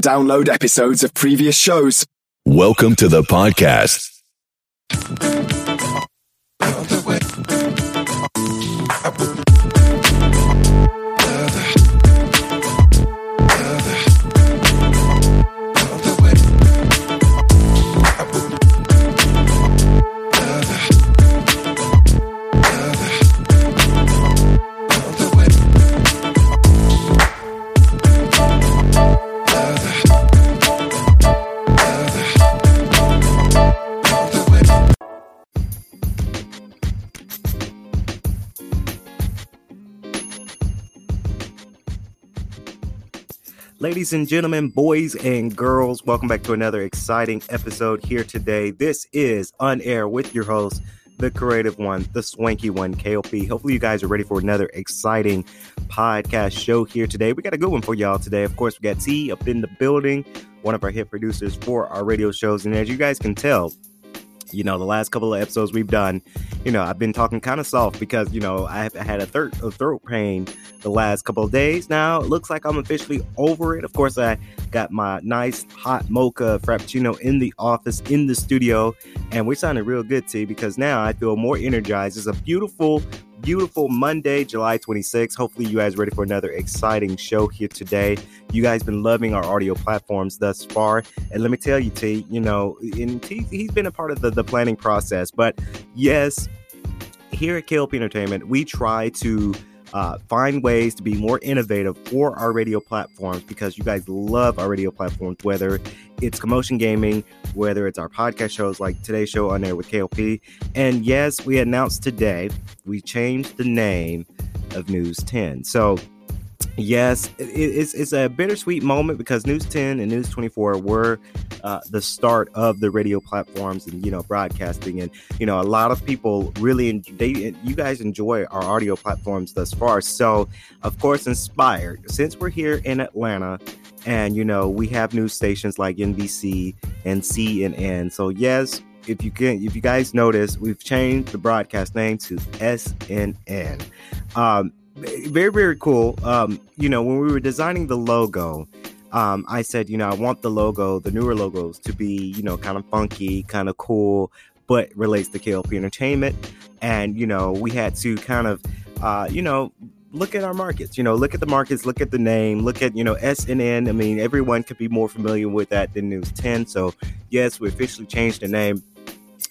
Download episodes of previous shows. Welcome to the podcast. Ladies and gentlemen, boys and girls, welcome back to another exciting episode here today. This is On Air with your host, the creative one, the swanky one, KLP. Hopefully you guys are ready for another exciting podcast show here today. We got a good one for y'all today. Of course, we got T up in the building, one of our hit producers for our radio shows. And as you guys can tell, the last couple of episodes we've done, I've been talking kind of soft because, I have had a throat pain the last couple of days. Now it looks like I'm officially over it. Of course, I got my nice hot mocha frappuccino in the office, in the studio, and we're sounding real good, T, because now I feel more energized. It's a beautiful Monday, July 26th. Hopefully you guys are ready for another exciting show here today. You guys been loving our audio platforms thus far. And let me tell you, T, and T, he's been a part of the planning process. But yes, here at KLP Entertainment, we try to find ways to be more innovative for our radio platforms because you guys love our radio platforms, whether it's Commotion Gaming, whether it's our podcast shows like today's show On Air with KLP. And yes, we announced today we changed the name of News 10. So yes, it's a bittersweet moment because News 10 and News 24 were the start of the radio platforms and, broadcasting. And, a lot of people really, you guys enjoy our audio platforms thus far. So, of course, inspired, since we're here in Atlanta and, we have news stations like NBC and CNN. So, yes, if you guys notice, we've changed the broadcast name to SNN. Very, very cool. When we were designing the logo, I said, I want the logo, the newer logos to be, kind of funky, kind of cool, but relates to KLP Entertainment. And, we had to kind of, look at our markets, look at the markets, look at the name, look at, SNN. I mean, everyone could be more familiar with that than News 10. So, yes, we officially changed the name.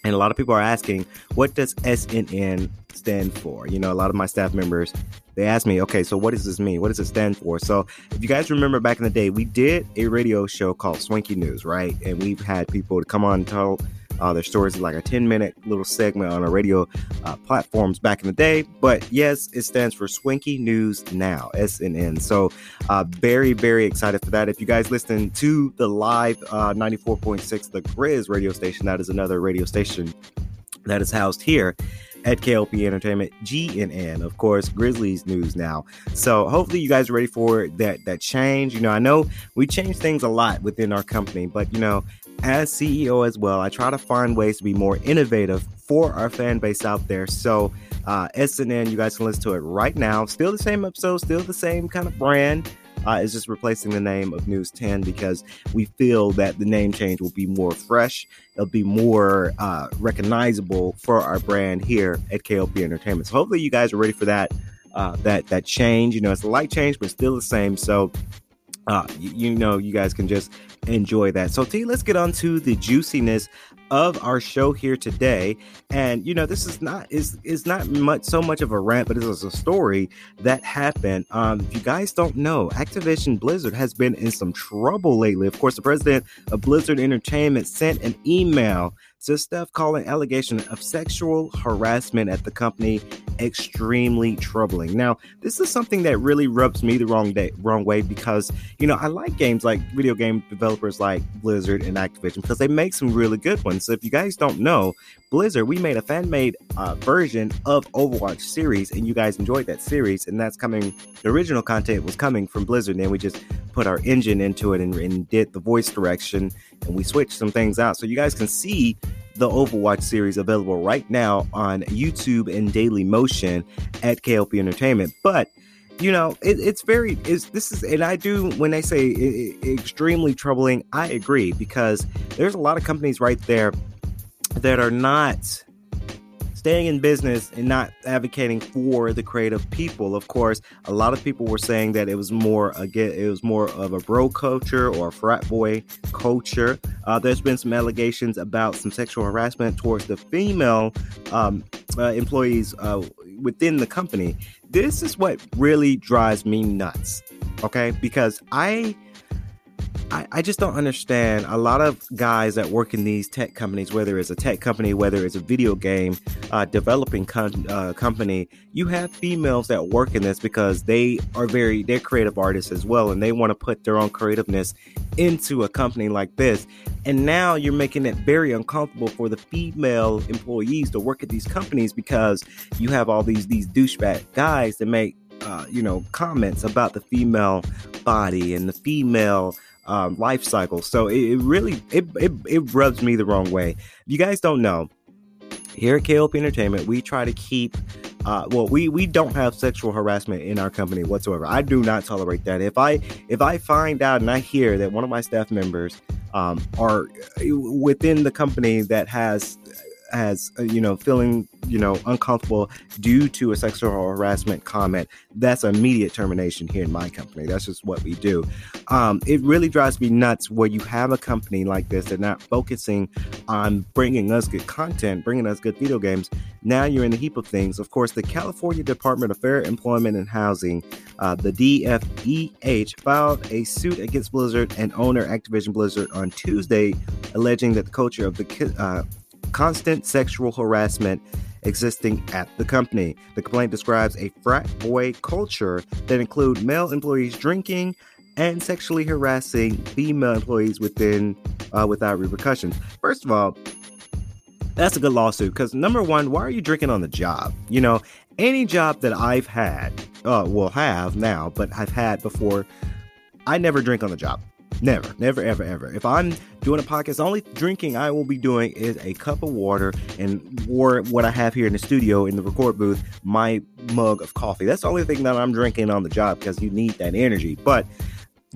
And a lot of people are asking, what does SNN stand for? A lot of my staff members, they ask me, okay, so what does this mean? What does it stand for? So if you guys remember back in the day, we did a radio show called Swanky News, right? And we've had people to come on and tell their stories, like a 10-minute little segment on our radio platforms back in the day. But yes, it stands for Swanky News Now, SNN. So very, very excited for that. If you guys listen to the live 94.6 the Grizz radio station, that is another radio station that is housed here at KLP Entertainment, GNN, of course, Grizzlies News Now. So hopefully you guys are ready for that change. I know we change things a lot within our company, but, as CEO as well, I try to find ways to be more innovative for our fan base out there. So SNN, you guys can listen to it right now. Still the same episode, still the same kind of brand. It's just replacing the name of News 10 because we feel that the name change will be more fresh. It'll be more recognizable for our brand here at KLP Entertainment. So hopefully you guys are ready for that change. It's a light change, but still the same. So, you guys can just enjoy that. So, T, let's get on to the juiciness of our show here today. And this is not so much of a rant, but it is a story that happened. If you guys don't know, Activision Blizzard has been in some trouble lately. Of course, the president of Blizzard Entertainment sent an email to staff calling allegation of sexual harassment at the company extremely troubling. Now, this is something that really rubs me the wrong way because, I like games like video game developers like Blizzard and Activision because they make some really good ones. So if you guys don't know, Blizzard, we made a fan-made version of Overwatch series, and you guys enjoyed that series, and the original content was coming from Blizzard, and then we just put our engine into it and did the voice direction, and we switched some things out. So you guys can see the Overwatch series available right now on YouTube and Dailymotion at KLP Entertainment. But you know, when they say extremely troubling, I agree, because there's a lot of companies right there that are not staying in business and not advocating for the creative people. Of course, a lot of people were saying that it was more of a bro culture or a frat boy culture. There's been some allegations about some sexual harassment towards the female employees within the company. This is what really drives me nuts, okay? Because I just don't understand a lot of guys that work in these tech companies, whether it's a tech company, whether it's a video game developing company. You have females that work in this because they're creative artists as well, and they want to put their own creativeness into a company like this. And now you're making it very uncomfortable for the female employees to work at these companies because you have all these douchebag guys that make comments about the female body and the female life cycle. So it really rubs me the wrong way. If you guys don't know, here at KLP Entertainment, we try to keep we don't have sexual harassment in our company whatsoever. I do not tolerate that. If I find out and I hear that one of my staff members are within the company that has feeling uncomfortable due to a sexual harassment comment, that's immediate termination here in my company. That's just what we do. It really drives me nuts where you have a company like this that's not focusing on bringing us good content, bringing us good video games. Now you're in the heap of things. Of course, the California Department of Fair Employment and Housing, the DFEH, filed a suit against Blizzard and owner Activision Blizzard on Tuesday, alleging that the culture of the constant sexual harassment existing at the company. The complaint describes a frat boy culture that includes male employees drinking and sexually harassing female employees without repercussions. First of all, that's a good lawsuit because, number one, why are you drinking on the job? You know, any job that I've had, will have now, but I've had before, I never drink on the job. Never, ever, ever. If I'm doing a podcast, the only drinking I will be doing is a cup of water or what I have here in the studio in the record booth, my mug of coffee. That's the only thing that I'm drinking on the job because you need that energy. But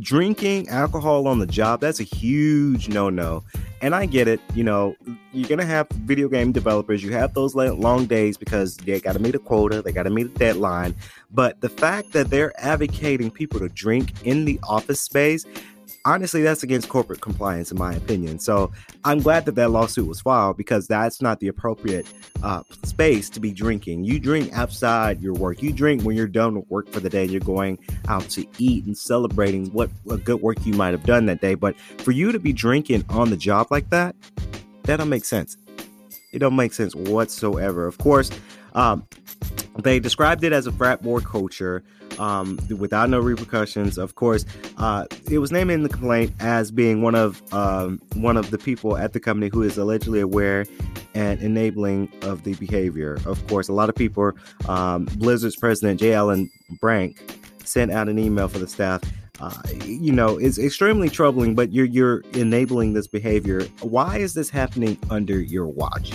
drinking alcohol on the job, that's a huge no-no. And I get it. You know, you're going to have video game developers. You have those long days because they got to meet a quota. They got to meet a deadline. But the fact that they're advocating people to drink in the office space, honestly, that's against corporate compliance, in my opinion. So I'm glad that lawsuit was filed because that's not the appropriate space to be drinking. You drink outside your work. You drink when you're done with work for the day. You're going out to eat and celebrating what good work you might have done that day. But for you to be drinking on the job like that, that don't make sense. It don't make sense whatsoever. Of course, they described it as a frat boy culture without no repercussions. Of course, it was named in the complaint as being one of the people at the company who is allegedly aware and enabling of the behavior. Of course, a lot of people, Blizzard's president, J. Allen Brank, sent out an email for the staff. It's extremely troubling, but you're enabling this behavior. Why is this happening under your watch?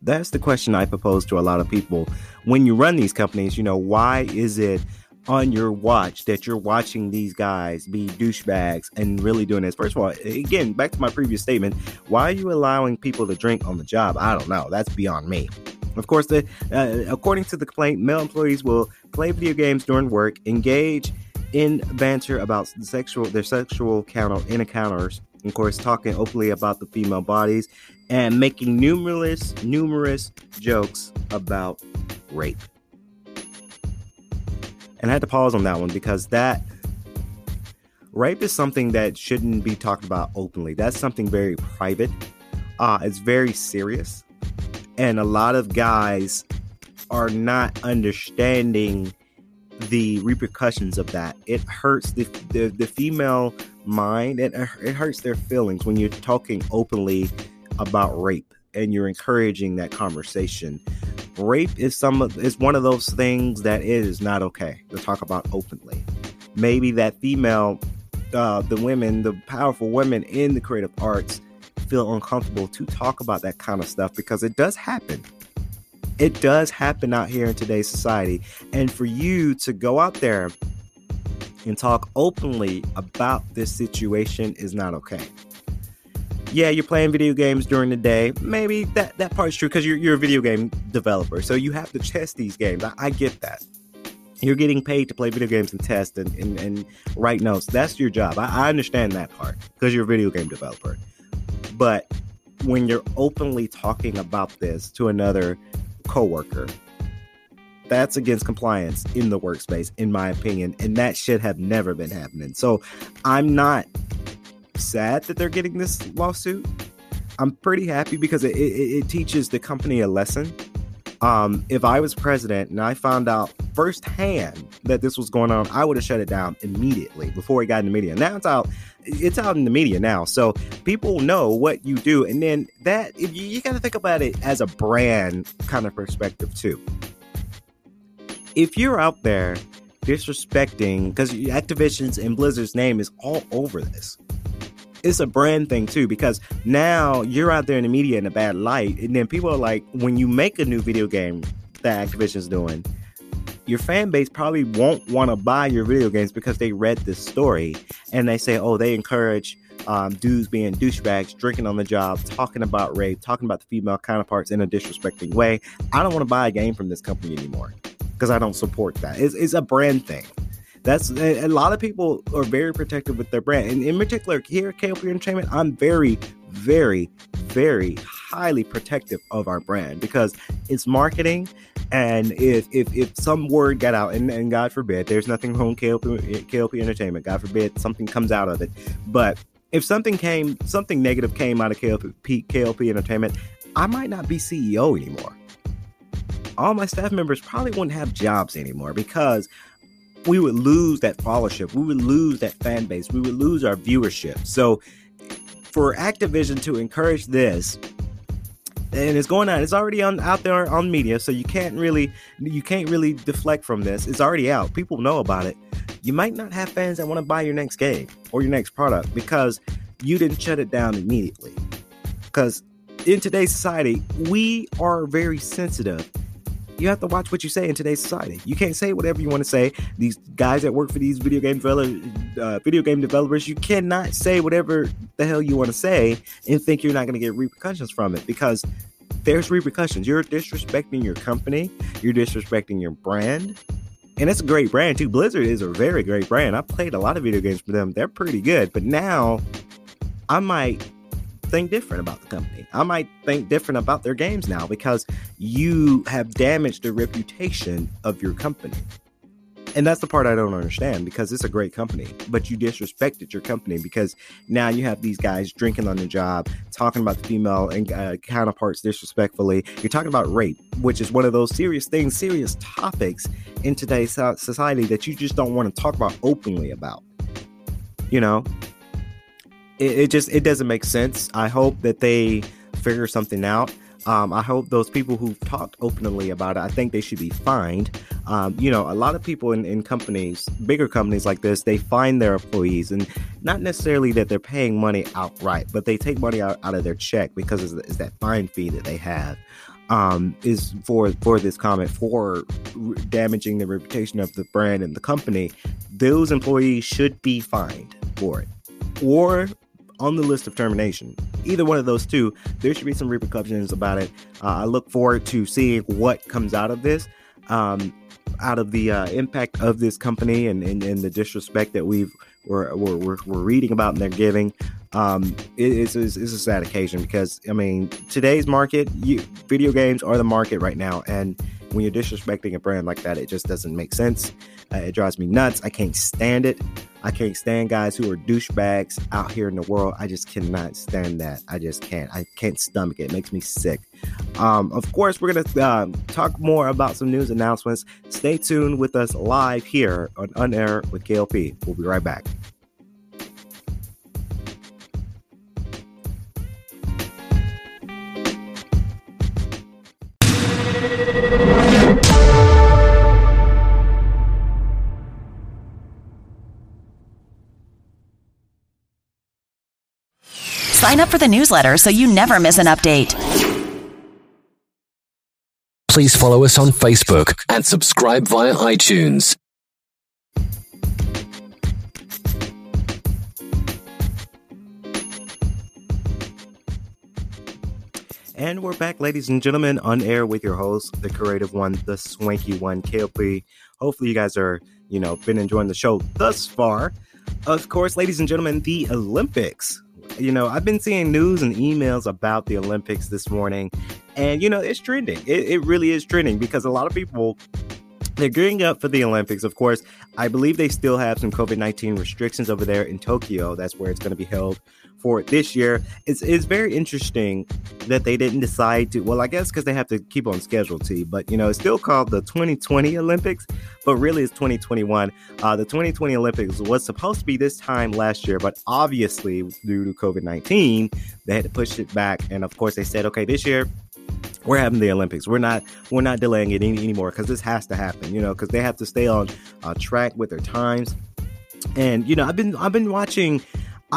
That's the question I propose to a lot of people. When you run these companies, why is it on your watch that you're watching these guys be douchebags and really doing this? First of all, again, back to my previous statement, why are you allowing people to drink on the job? I don't know. That's beyond me. Of course, according to the complaint, male employees will play video games during work, engage in banter about their sexual encounters, of course, talking openly about the female bodies and making numerous jokes about rape. And I had to pause on that one because that rape is something that shouldn't be talked about openly. That's something very private. It's very serious. And a lot of guys are not understanding the repercussions of that. It hurts the female mind. It hurts their feelings when you're talking openly about rape and you're encouraging that conversation. Rape is one of those things that it is not okay to talk about openly. Maybe that female the women, the powerful women in the creative arts, feel uncomfortable to talk about that kind of stuff, because it does happen. It does happen out here in today's society. And for you to go out there and talk openly about this situation is not okay. Yeah, you're playing video games during the day. Maybe that part's true, because you're a video game developer. So you have to test these games. I get that. You're getting paid to play video games and test and write notes. That's your job. I understand that part, because you're a video game developer. But when you're openly talking about this to another coworker, that's against compliance in the workspace, in my opinion. And that should have never been happening. So I'm not sad that they're getting this lawsuit. I'm pretty happy, because it teaches the company a lesson. If I was president and I found out firsthand that this was going on, I would have shut it down immediately before it got in the media. Now it's out in the media now. So people know what you do. And then that, you got to think about it as a brand kind of perspective too. If you're out there disrespecting, because Activision's and Blizzard's name is all over this. It's a brand thing too, because now you're out there in the media in a bad light, and then people are like, when you make a new video game that Activision's doing, your fan base probably won't want to buy your video games, because they read this story and they say, oh, they encourage dudes being douchebags, drinking on the job, talking about rape, talking about the female counterparts in a disrespecting way. I don't want to buy a game from this company anymore, because I don't support that. It's a brand thing. That's a lot of people are very protective with their brand. And in particular, here at KLP Entertainment, I'm very, very, very highly protective of our brand, because it's marketing. And if some word got out, and God forbid, there's nothing wrong with KLP Entertainment. God forbid something comes out of it. But if something negative came out of KLP Entertainment, I might not be CEO anymore. All my staff members probably wouldn't have jobs anymore, because we would lose that followership. We would lose that fan base. We would lose our viewership. So for Activision to encourage this, and it's going on, it's already out there on media. So you can't really deflect from this. It's already out. People know about it. You might not have fans that want to buy your next game or your next product, because you didn't shut it down immediately. Because in today's society, we are very sensitive. You have to watch what you say in today's society. You can't say whatever you want to say. These guys that work for these video game developers, you cannot say whatever the hell you want to say and think you're not going to get repercussions from it, because there's repercussions. You're disrespecting your company. You're disrespecting your brand. And it's a great brand, too. Blizzard is a very great brand. I played a lot of video games for them. They're pretty good. But now I might think different about the company. I might think different about their games now, because you have damaged the reputation of your company. And that's the part I don't understand, because it's a great company, but you disrespected your company, because now you have these guys drinking on the job, talking about the female and counterparts disrespectfully. You're talking about rape, which is one of those serious things, serious topics in today's society that you just don't want to talk about openly about, you know? It doesn't make sense. I hope that they figure something out. I hope those people who've talked openly about it, I think they should be fined. A lot of people in companies, bigger companies like this, they fine their employees, and not necessarily that they're paying money outright, but they take money out of their check, because it's that fine fee that they have. Is for this comment, for damaging the reputation of the brand and the company. Those employees should be fined for it, or on the list of termination. Either one of those two, there should be some repercussions about it. I look forward to seeing what comes out of this, out of the impact of this company and the disrespect that we're reading about and they're giving. It's a sad occasion, because, I mean, today's market, video games are the market right now. And when you're disrespecting a brand like that, it just doesn't make sense. It drives me nuts. I can't stand it. I can't stand guys who are douchebags out here in the world. I just cannot stand that. I just can't. I can't stomach it. It makes me sick. Of course, we're going to talk more about some news announcements. Stay tuned with us live here on On Air with KLP. We'll be right back. Sign up for the newsletter so you never miss an update. Please follow us on Facebook and subscribe via iTunes. And we're back, ladies and gentlemen, on air with your host, the creative one, the swanky one, KLP. Hopefully you guys are, been enjoying the show thus far. Of course, ladies and gentlemen, the Olympics. I've been seeing news and emails about the Olympics this morning. And, it's trending. It really is trending because a lot of people, they're gearing up for the Olympics. Of course, I believe they still have some COVID-19 restrictions over there in Tokyo. That's where it's going to be held for this year. It's very interesting that they didn't decide to, well, I guess because they have to keep on schedule, T, but it's still called the 2020 Olympics, but really it's 2021. The 2020 Olympics was supposed to be this time last year, but obviously due to COVID-19, they had to push it back. And of course they said, okay, this year, we're having the Olympics. We're not delaying it anymore because this has to happen, because they have to stay on track with their times. And, I've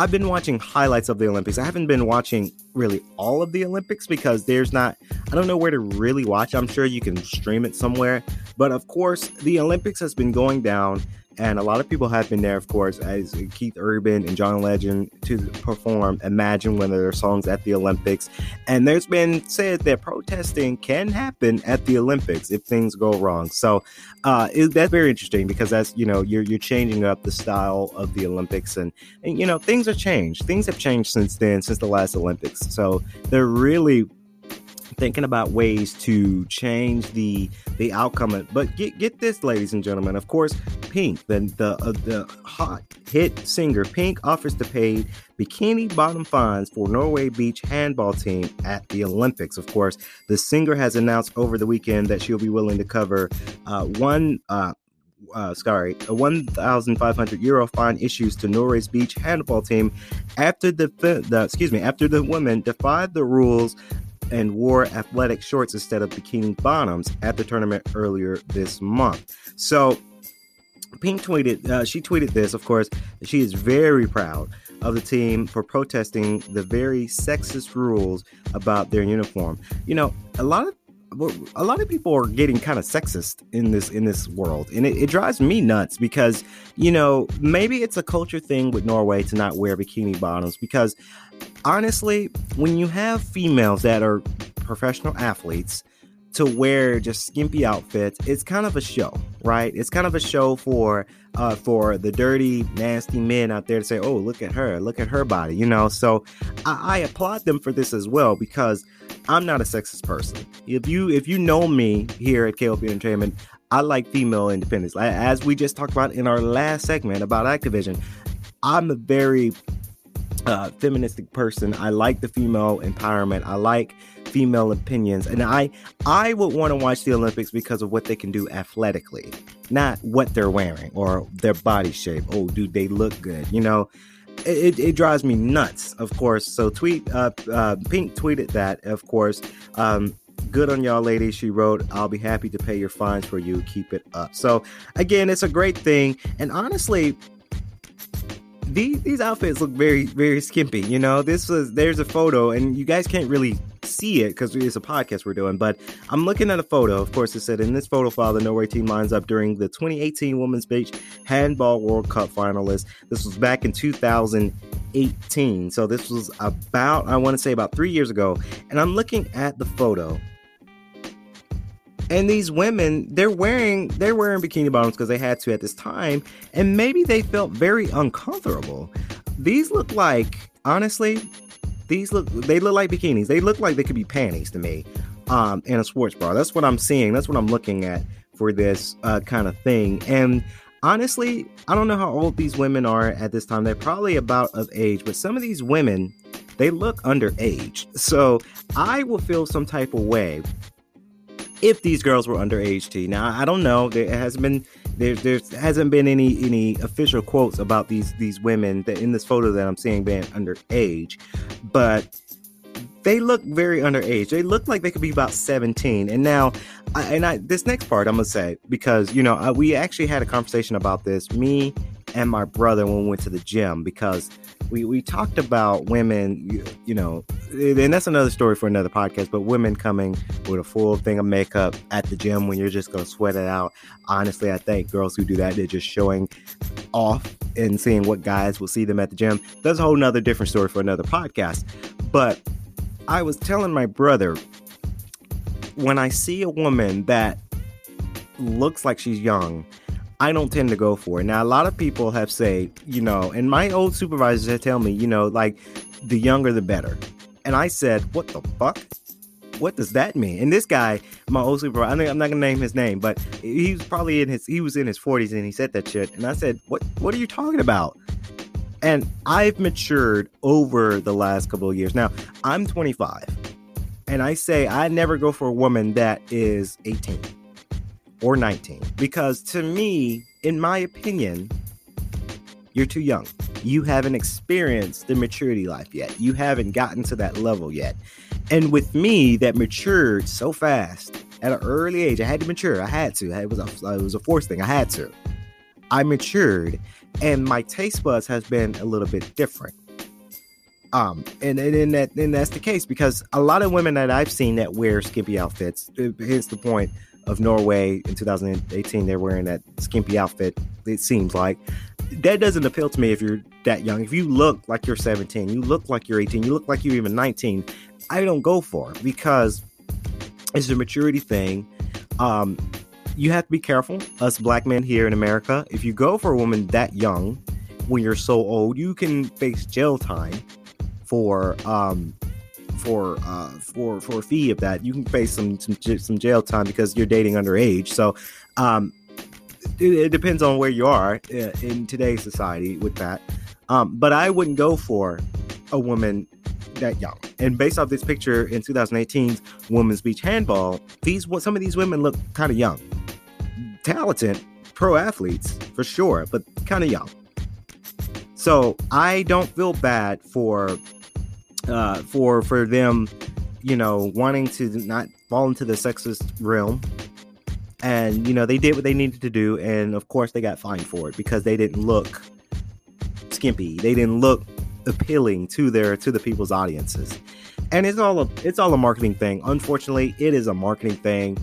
been watching highlights of the Olympics. I haven't been watching really all of the Olympics because I don't know where to really watch. I'm sure you can stream it somewhere. But of course, the Olympics has been going down and a lot of people have been there, of course, as Keith Urban and John Legend to perform Imagine, one of their songs at the Olympics. And there's been said that protesting can happen at the Olympics if things go wrong. So that's very interesting because that's, you're changing up the style of the Olympics and things are changed. Things have changed since the last Olympics. So they're really thinking about ways to change the outcome. But get this, ladies and gentlemen. Of course, Pink, the hot hit singer Pink, offers to pay bikini bottom fines for Norway Beach Handball team at the Olympics. Of course, the singer has announced over the weekend that she'll be willing to cover a 1,500 euro fine issues to Norway's beach handball team after the women defied the rules and wore athletic shorts instead of bikini bottoms at the tournament earlier this month. So Pink tweeted this, of course, she is very proud of the team for protesting the very sexist rules about their uniform. A lot of people are getting kind of sexist in this world, and it drives me nuts because maybe it's a culture thing with Norway to not wear bikini bottoms, because honestly, when you have females that are professional athletes to wear just skimpy outfits, it's kind of a show, right? It's kind of a show for the dirty, nasty men out there to say, oh, look at her body, So I applaud them for this as well, because I'm not a sexist person. If you know me here at KLP Entertainment, I like female independence. As we just talked about in our last segment about Activision, I'm a very feministic person. I like the female empowerment. I like female opinions, and I would want to watch the Olympics because of what they can do athletically, not what they're wearing or their body shape. Oh, dude, they look good, It drives me nuts, of course. So Pink tweeted that, of course. Good on y'all, ladies. She wrote, I'll be happy to pay your fines for you. Keep it up. So again, it's a great thing. And honestly, these outfits look very, very skimpy. There's a photo and you guys can't really see it because it's a podcast we're doing, but I'm looking at a photo. Of course, it said, in this photo file, the Norway team lines up during the 2018 Women's Beach Handball World Cup finalists. This was back in 2018, so this was about 3 years ago, and I'm looking at the photo, and these women, they're wearing bikini bottoms because they had to at this time, and maybe they felt very uncomfortable. They look like bikinis. They look like they could be panties to me, and a sports bra. That's what I'm seeing. That's what I'm looking at for this kind of thing. And honestly, I don't know how old these women are at this time. They're probably about of age, but some of these women, they look underage. So I will feel some type of way if these girls were underage, T. Now, I don't know. There hasn't been any official quotes about these women that in this photo that I'm seeing being underage, but they look very underage. They look like they could be about 17. And now, this next part I'm gonna say, because we actually had a conversation about this, me and my brother, when we went to the gym, because we talked about women, you know, and that's another story for another podcast, but women coming with a full thing of makeup at the gym when you're just going to sweat it out. Honestly, I think girls who do that, they're just showing off and seeing what guys will see them at the gym. That's a whole nother different story for another podcast. But I was telling my brother, when I see a woman that looks like she's young, I don't tend to go for it. Now, a lot of people have said, you know, and my old supervisors have tell me, you know, like, the younger the better. And I said, what the fuck? What does that mean? And this guy, my old supervisor, I'm not going to name his name, but he was in his 40s and he said that shit. And I said, what are you talking about? And I've matured over the last couple of years. Now, I'm 25. And I say I never go for a woman that is 18 or 19. Because to me, in my opinion, you're too young. You haven't experienced the maturity life yet. You haven't gotten to that level yet. And with me, that matured so fast at an early age. I had to mature. I had to. It was a forced thing. I had to. I matured, and my taste buds has been a little bit different. And that's the case because a lot of women that I've seen that wear skimpy outfits, hence the point of Norway in 2018, they're wearing that skimpy outfit, it seems like. That doesn't appeal to me if you're that young. If you look like you're 17, you look like you're 18, you look like you're even 19, I don't go for it because it's a maturity thing. You have to be careful, us black men here in America. If you go for a woman that young, when you're so old, you can face jail time. For a fee of that, you can face some jail time because you're dating underage. So it depends on where you are in today's society with that. But I wouldn't go for a woman that young. And based off this picture in 2018's Women's Beach Handball, some of these women look kind of young, talented, pro athletes for sure, but kind of young. So I don't feel bad for them, you know, wanting to not fall into the sexist realm. And, you know, they did what they needed to do. And, of course, they got fined for it because they didn't look skimpy. They didn't look appealing to the people's audiences. And it's all a marketing thing. Unfortunately, it is a marketing thing.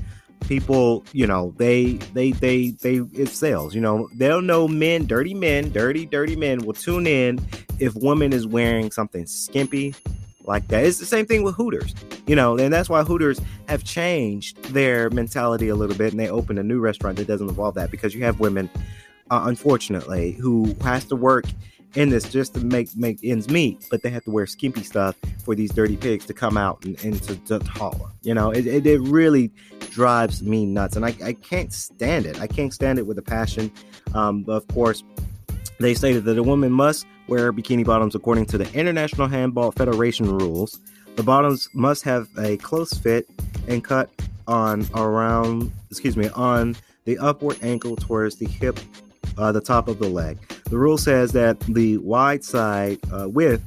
People, you know, they it's sales, you know, they'll know dirty men will tune in if woman is wearing something skimpy like that. It's the same thing with Hooters, you know, and that's why Hooters have changed their mentality a little bit and they open a new restaurant that doesn't involve that because you have women, unfortunately, who has to work in this just to make ends meet, but they have to wear skimpy stuff for these dirty pigs to come out and to holler. You know, it really drives me nuts, and I can't stand it. I can't stand it with a passion. But of course, they stated that a woman must wear bikini bottoms according to the International Handball Federation rules. The bottoms must have a close fit and cut on the upward ankle towards the hip, the top of the leg. The rule says that the wide side width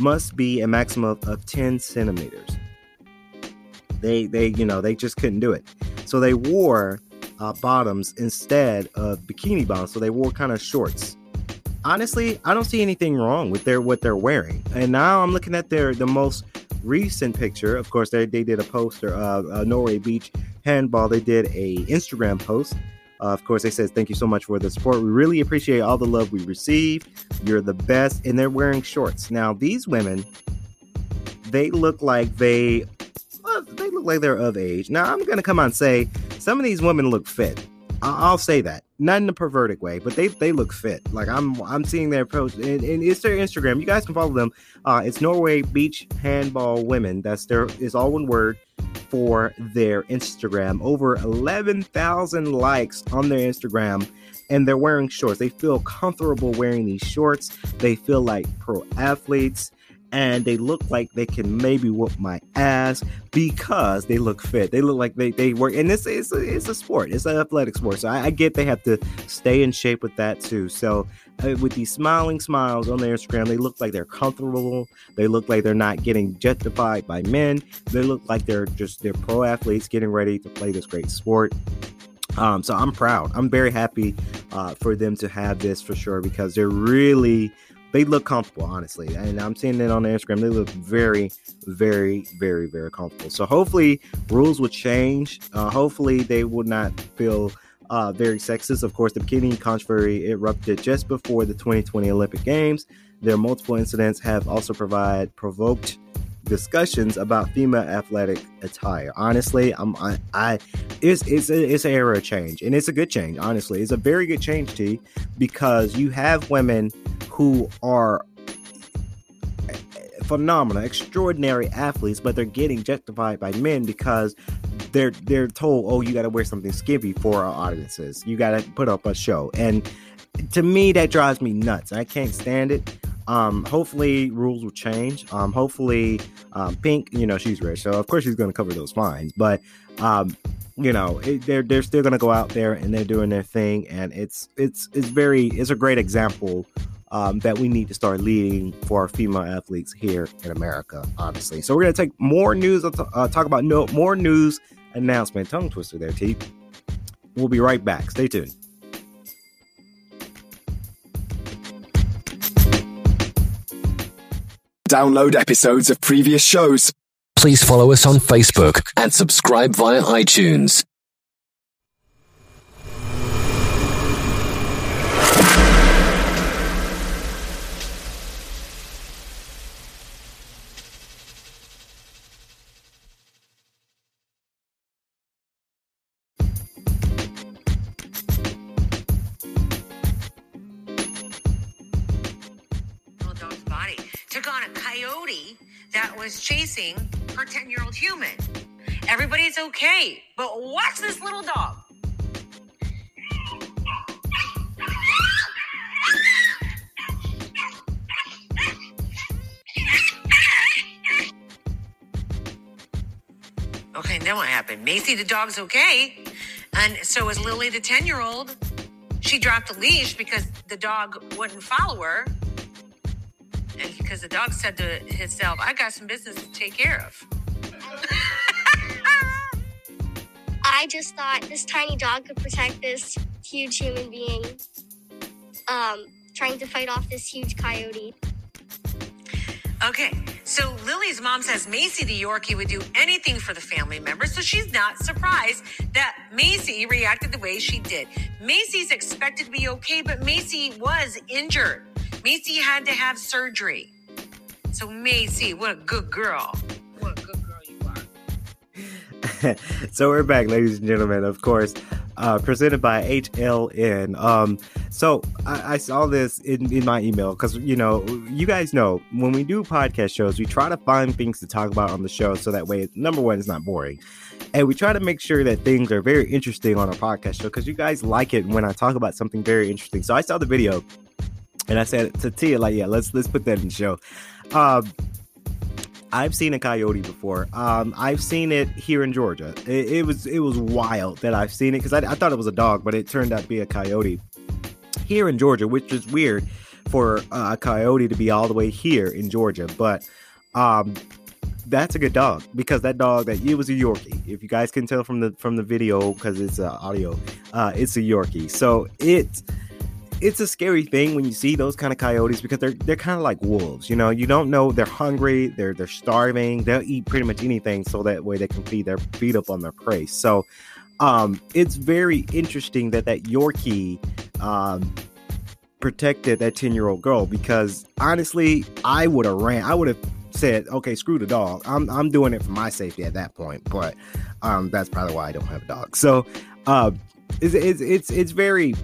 must be a maximum of 10 centimeters. They just couldn't do it. So they wore bottoms instead of bikini bottoms. So they wore kind of shorts. Honestly, I don't see anything wrong with what they're wearing. And now I'm looking at the most recent picture. Of course, they did a poster of Norway Beach Handball. They did a Instagram post. Of course, they said, thank you so much for the support. We really appreciate all the love we receive. You're the best. And they're wearing shorts. Now, these women, they look like they're of age. Now, I'm going to come on and say some of these women look fit. I'll say that. Not in a perverted way, but they look fit. Like, I'm seeing their posts. And it's their Instagram. You guys can follow them. It's Norway Beach Handball Women. It's all one word. For their Instagram, over 11,000 likes on their Instagram, and they're wearing shorts. They feel comfortable wearing these shorts. They feel like pro athletes, and they look like they can maybe whoop my ass because they look fit. They look like they work, and this is it's a sport. It's an athletic sport, so I get they have to stay in shape with that too. So with these smiling smiles on their Instagram, they look like they're comfortable. They look like they're not getting justified by men. They look like they're pro athletes getting ready to play this great sport. So I'm proud. I'm very happy for them to have this for sure because they're really they look comfortable, honestly. And I'm seeing it on their Instagram. They look very, very, very, very comfortable. So hopefully rules will change. Hopefully they will not feel very sexist. Of course, the bikini controversy erupted just before the 2020 Olympic Games. Their multiple incidents have also provoked discussions about female athletic attire. Honestly, it's an era change, and it's a good change. Honestly, it's a very good change, T, because you have women who are phenomenal, extraordinary athletes, but they're getting justified by men because they're told, oh, you got to wear something skimpy for our audiences. You got to put up a show. And to me, that drives me nuts. I can't stand it. Hopefully rules will change. Hopefully Pink, she's rich, so of course she's going to cover those fines. But they're still going to go out there and they're doing their thing, and it's a great example that we need to start leading for our female athletes here in America, honestly. So we're going to take more news. Talk about more news announcement. Tongue twister there, T. We'll be right back. Stay tuned. Download episodes of previous shows. Please follow us on Facebook and subscribe via iTunes. That was chasing her 10-year-old human. Everybody's okay, but watch this little dog. Okay, and then what happened? Macy, the dog's okay, and so is Lily, the 10-year-old. She dropped the leash because the dog wouldn't follow her. Because the dog said to himself, I got some business to take care of. I just thought this tiny dog could protect this huge human being trying to fight off this huge coyote. Okay, so Lily's mom says Macy the Yorkie would do anything for the family member, so she's not surprised that Macy reacted the way she did. Macy's expected to be okay, but Macy was injured. Macy had to have surgery. So Macy, what a good girl. What a good girl you are. So we're back, ladies and gentlemen, of course, presented by HLN. So I saw this in my email because, you guys know when we do podcast shows, we try to find things to talk about on the show. So that way, number one, it's not boring. And we try to make sure that things are very interesting on our podcast show because you guys like it when I talk about something very interesting. So I saw the video. And I said to Tia, like, yeah, let's put that in the show. I've seen a coyote before. I've seen it here in Georgia. It was wild that I've seen it because I thought it was a dog, but it turned out to be a coyote here in Georgia, which is weird for a coyote to be all the way here in Georgia. But that's a good dog because it was a Yorkie. If you guys can tell from the video because it's audio, it's a Yorkie. So It's a scary thing when you see those kind of coyotes because they're kind of like wolves. You don't know. They're hungry. They're starving. They'll eat pretty much anything so that way they can feed up on their prey. So it's very interesting that Yorkie protected that 10-year-old girl because honestly, I would have ran. I would have said, okay, screw the dog. I'm doing it for my safety at that point. But that's probably why I don't have a dog. So it's very.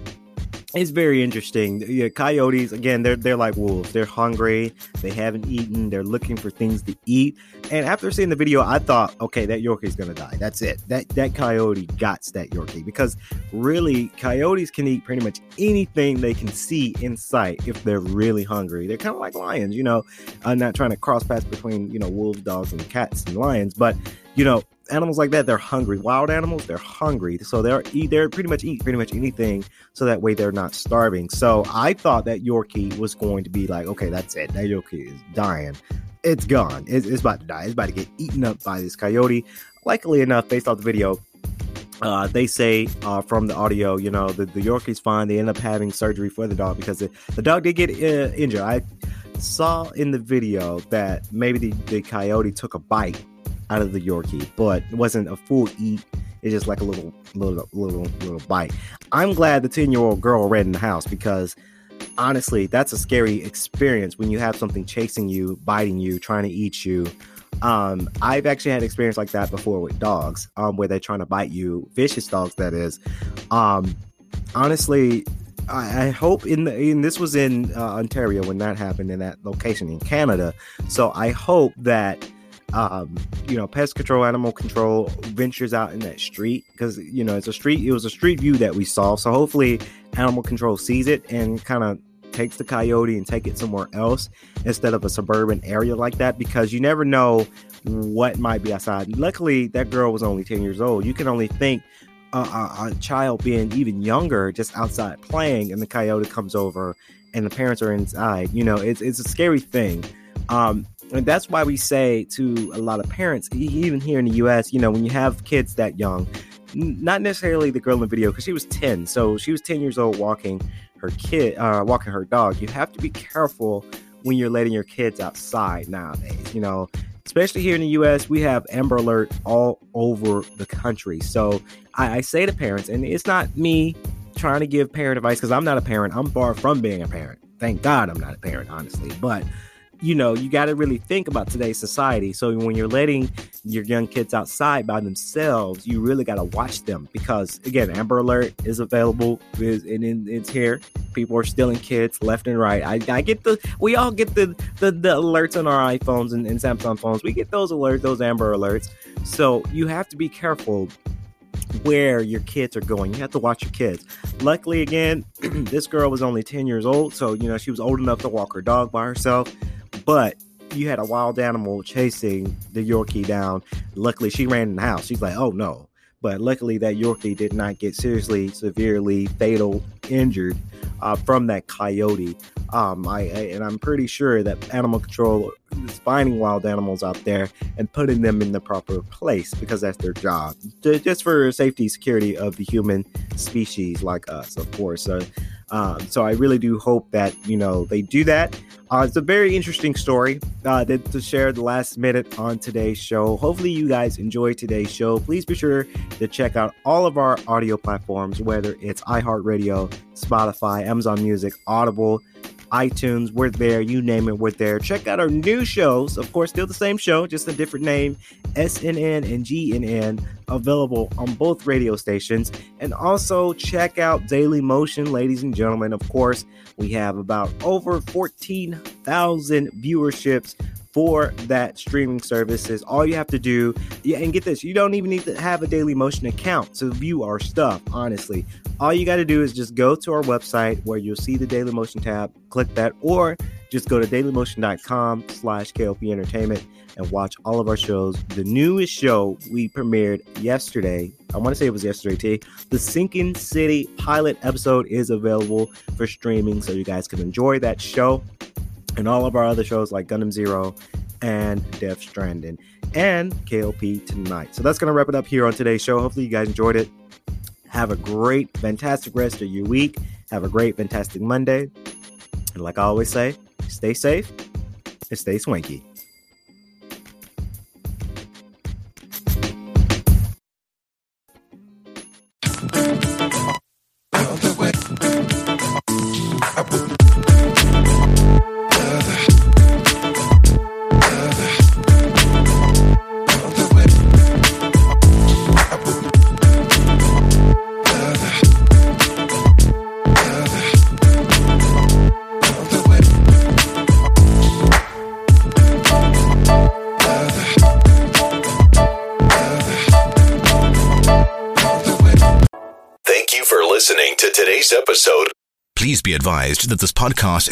It's very interesting. Yeah, coyotes, again, they're like wolves. They're hungry. They haven't eaten. They're looking for things to eat. And after seeing the video, I thought, okay, that Yorkie's going to die. That's it. That coyote gots that Yorkie. Because really, coyotes can eat pretty much anything they can see in sight if they're really hungry. They're kind of like lions, I'm not trying to cross paths between, wolves, dogs, and cats and lions. But, animals like that, they're hungry. Wild animals, they're hungry, so they're pretty much anything so that way they're not starving. So I thought that Yorkie was going to be like, okay, that's it, that Yorkie is dying, it's gone, it's about to die, it's about to get eaten up by this coyote. Luckily enough, based off the video, They say from the audio, you know, the Yorkie's fine. They end up having surgery for the dog because the dog did get injured. I saw in the video that maybe the coyote took a bite out of the Yorkie, but it wasn't a full eat. It's just like a little bite. I'm glad the 10-year-old girl ran in the house because honestly, that's a scary experience when you have something chasing you, biting you, trying to eat you. I've actually had experience like that before with dogs, where they're trying to bite you, vicious dogs, that is. Honestly, I hope this was in Ontario when that happened in that location in Canada. So I hope that, pest control, animal control ventures out in that street because, you know, it was a street view that we saw. So hopefully animal control sees it and kind of takes the coyote and take it somewhere else instead of a suburban area like that, because you never know what might be outside. Luckily, that girl was only 10 years old. You can only think a child being even younger just outside playing and the coyote comes over and the parents are inside. You know, it's a scary thing. And that's why we say to a lot of parents, even here in the U.S., you know, when you have kids that young, not necessarily the girl in the video because she was 10. So she was 10 years old walking her dog. You have to be careful when you're letting your kids outside nowadays, you know, especially here in the U.S. We have Amber Alert all over the country. So I say to parents, and it's not me trying to give parent advice because I'm not a parent. I'm far from being a parent. Thank God I'm not a parent, honestly. But you know, you got to really think about today's society. So when you're letting your young kids outside by themselves, you really got to watch them because, again, Amber Alert is available and it's here. People are stealing kids left and right. I get we all get the alerts on our iPhones and Samsung phones. We get those alerts, those Amber Alerts. So you have to be careful where your kids are going. You have to watch your kids. Luckily, again, this girl was only 10 years old. So, you know, she was old enough to walk her dog by herself. But you had a wild animal chasing the Yorkie down. Luckily, she ran in the house. She's like, oh, no. But luckily, that Yorkie did not get severely fatal injured from that coyote. And I'm pretty sure that animal control is finding wild animals out there and putting them in the proper place because that's their job. Just for safety, security of the human species like us, of course. So I really do hope that, you know, they do that. It's a very interesting story to share the last minute on today's show. Hopefully you guys enjoy today's show. Please be sure to check out all of our audio platforms, whether it's iHeartRadio, Spotify, Amazon Music, Audible, iTunes. We're there. You name it, we're there. Check out our new shows. Of course, still the same show, just a different name. SNN and GNN available on both radio stations. And also check out Dailymotion, ladies and gentlemen. Of course, we have about over 14,000 viewerships for that streaming services. All you have to do, and get this, you don't even need to have a Dailymotion account to view our stuff, honestly. All you got to do is just go to our website where you'll see the Dailymotion tab, click that, or just go to dailymotion.com/KLP Entertainment and watch all of our shows. The newest show we premiered yesterday, I want to say it was yesterday, the Sinking City pilot episode is available for streaming, so you guys can enjoy that show. And all of our other shows like Gundam Zero and Death Stranding and KLP Tonight. So that's going to wrap it up here on today's show. Hopefully you guys enjoyed it. Have a great, fantastic rest of your week. Have a great, fantastic Monday. And like I always say, stay safe and stay swanky. Episode. Please be advised that this podcast